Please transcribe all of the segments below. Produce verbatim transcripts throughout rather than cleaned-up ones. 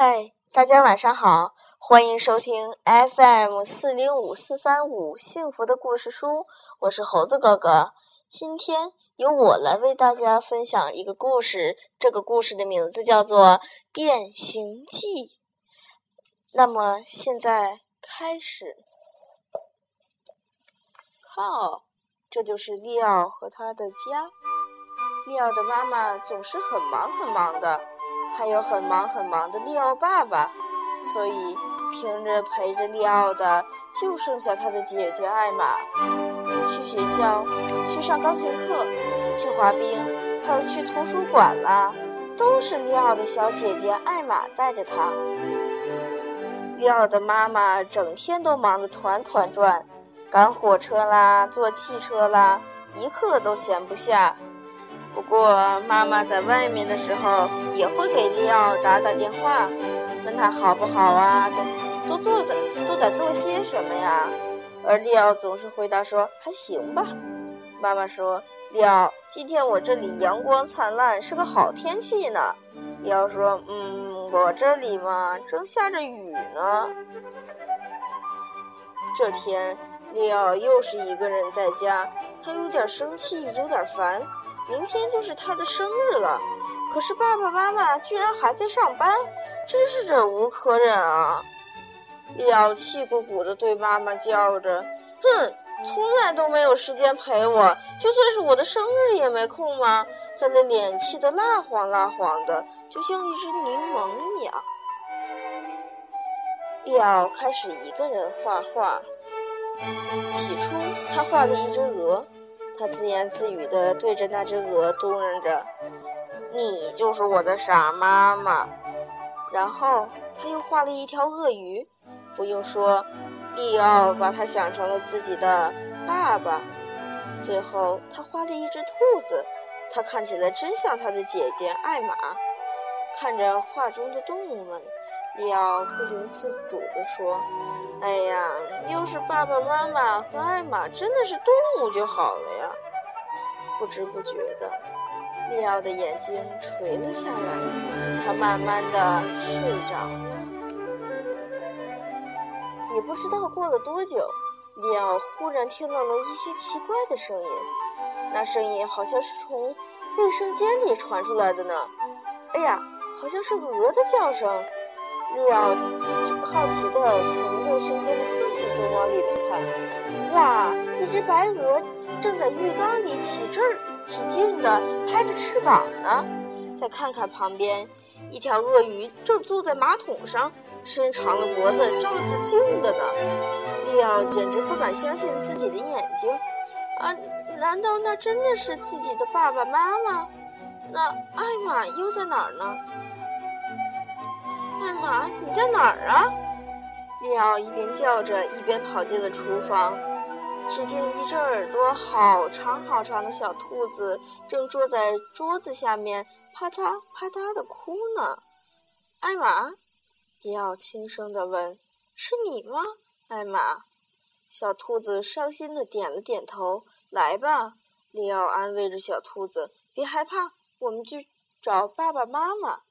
嗨，大家晚上好，欢迎收听 F M 四零五 四三五 幸福的故事书，我是猴子哥哥。今天由我来为大家分享一个故事，这个故事的名字叫做《变形记》。那么现在开始。靠，这就是利奥和他的家。利奥的妈妈总是很忙很忙的，还有很忙很忙的利奥爸爸，所以平日陪着利奥的就剩下他的姐姐艾玛。去学校，去上钢琴课，去滑冰，还有去图书馆啦，都是利奥的小姐姐艾玛带着他。利奥的妈妈整天都忙得团团转，赶火车啦，坐汽车啦，一刻都闲不下。不过妈妈在外面的时候也会给利奥打打电话，问他好不好啊，在都做的都在做些什么呀。而利奥总是回答说还行吧。妈妈说，利奥，今天我这里阳光灿烂，是个好天气呢。利奥说，嗯，我这里嘛正下着雨呢。这天利奥又是一个人在家，他有点生气，有点烦，明天就是他的生日了，可是爸爸妈妈居然还在上班，真是忍无可忍啊！利奥气鼓鼓地对妈妈叫着：“哼，从来都没有时间陪我，就算是我的生日也没空吗？”他的脸气得蜡黄蜡黄的，就像一只柠檬一样。利奥开始一个人画画，起初他画了一只鹅。他自言自语地对着那只鹅嘟囔着，你就是我的傻妈妈。然后他又画了一条鳄鱼，不用说，利奥把他想成了自己的爸爸。最后他画了一只兔子，他看起来真像他的姐姐艾玛。看着画中的动物们，利奥不由自主地说，哎呀，要是爸爸妈妈和艾玛真的是动物就好了呀。不知不觉的，利奥的眼睛垂了下来，他慢慢的睡着了。也不知道过了多久，利奥忽然听到了一些奇怪的声音，那声音好像是从卫生间里传出来的呢。哎呀，好像是个鹅的叫声。利奥好奇地从卫生间的缝隙中往里面看，哇，一只白鹅正在浴缸里起劲儿、起劲地拍着翅膀呢。再看看旁边，一条鳄鱼正坐在马桶上，伸长了脖子照着镜子呢。利奥简直不敢相信自己的眼睛，啊，难道那真的是自己的爸爸妈妈？那艾玛又在哪儿呢？艾玛，你在哪儿啊？利奥一边叫着，一边跑进了厨房。只见一只耳朵好长好长的小兔子正坐在桌子下面，啪嗒啪嗒地哭呢。艾玛，利奥轻声地问，是你吗，艾玛？小兔子伤心地点了点头。来吧，利奥安慰着小兔子，别害怕，我们去找爸爸妈妈。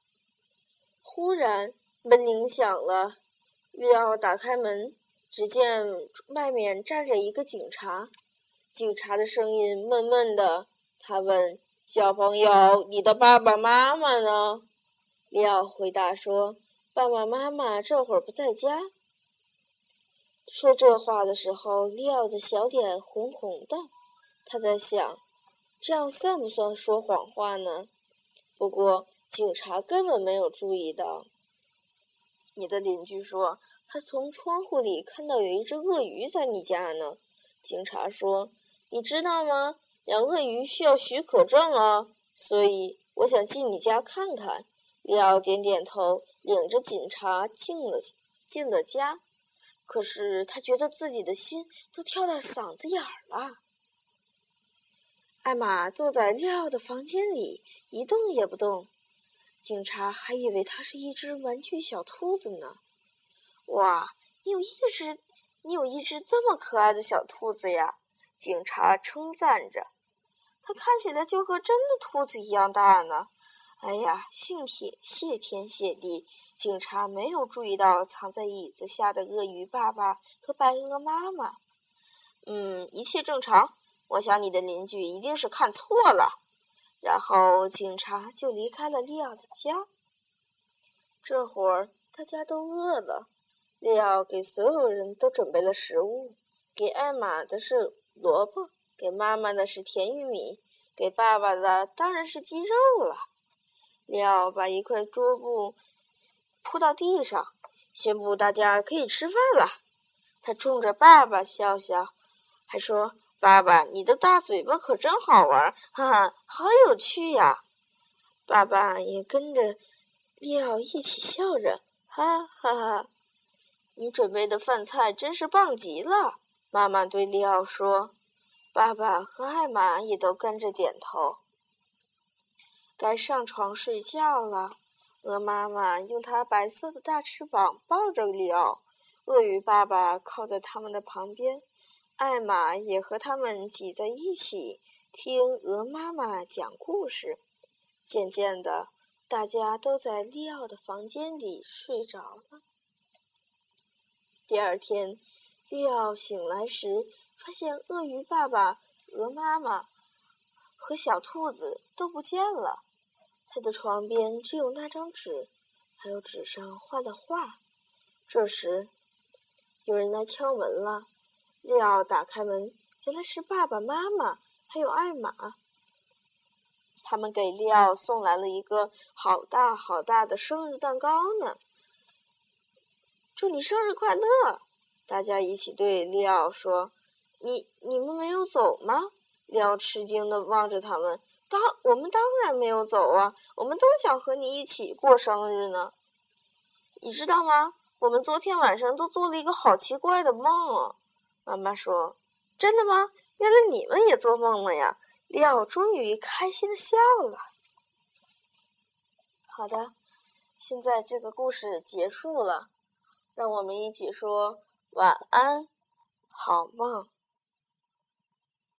忽然门铃响了，利奥打开门，只见外面站着一个警察。警察的声音闷闷的，他问，小朋友，你的爸爸妈妈呢？利奥回答说，爸爸妈妈这会儿不在家。说这话的时候，利奥的小脸红红的，他在想，这样算不算说谎话呢？不过警察根本没有注意到。你的邻居说，他从窗户里看到有一只鳄鱼在你家呢。警察说，你知道吗？养鳄鱼需要许可证啊，所以我想进你家看看。利奥点点头，领着警察进了进了家。可是他觉得自己的心都跳到嗓子眼儿了。艾玛坐在利奥的房间里，一动也不动。警察还以为它是一只玩具小兔子呢。哇，你有一只，你有一只这么可爱的小兔子呀！警察称赞着，它看起来就和真的兔子一样大呢。哎呀，谢天谢天谢地，警察没有注意到藏在椅子下的鳄鱼爸爸和白鹅妈妈。嗯，一切正常，我想你的邻居一定是看错了。然后警察就离开了利奥的家。这会儿大家都饿了，利奥给所有人都准备了食物，给艾玛的是萝卜，给妈妈的是甜玉米，给爸爸的当然是鸡肉了。利奥把一块桌布铺到地上，宣布大家可以吃饭了。他冲着爸爸笑笑，还说：“爸爸，你的大嘴巴可真好玩，哈哈，好有趣呀！”爸爸也跟着利奥一起笑着，哈哈哈！你准备的饭菜真是棒极了，妈妈对利奥说。爸爸和艾玛也都跟着点头。该上床睡觉了，鹅妈妈用它白色的大翅膀抱着利奥，鳄鱼爸爸靠在他们的旁边，艾玛也和他们挤在一起听鹅妈妈讲故事。渐渐的，大家都在利奥的房间里睡着了。第二天，利奥醒来时发现鳄鱼爸爸、鹅妈妈和小兔子都不见了。他的床边只有那张纸，还有纸上画的画。这时，有人来敲门了。利奥打开门，原来是爸爸妈妈还有艾玛。他们给利奥送来了一个好大好大的生日蛋糕呢。祝你生日快乐！大家一起对利奥说。你你们没有走吗？利奥吃惊地望着他们。当我们当然没有走啊，我们都想和你一起过生日呢。你知道吗？我们昨天晚上都做了一个好奇怪的梦啊。妈妈说。真的吗？原来你们也做梦了呀。利奥终于开心地笑了。好的，现在这个故事结束了，让我们一起说晚安，好梦。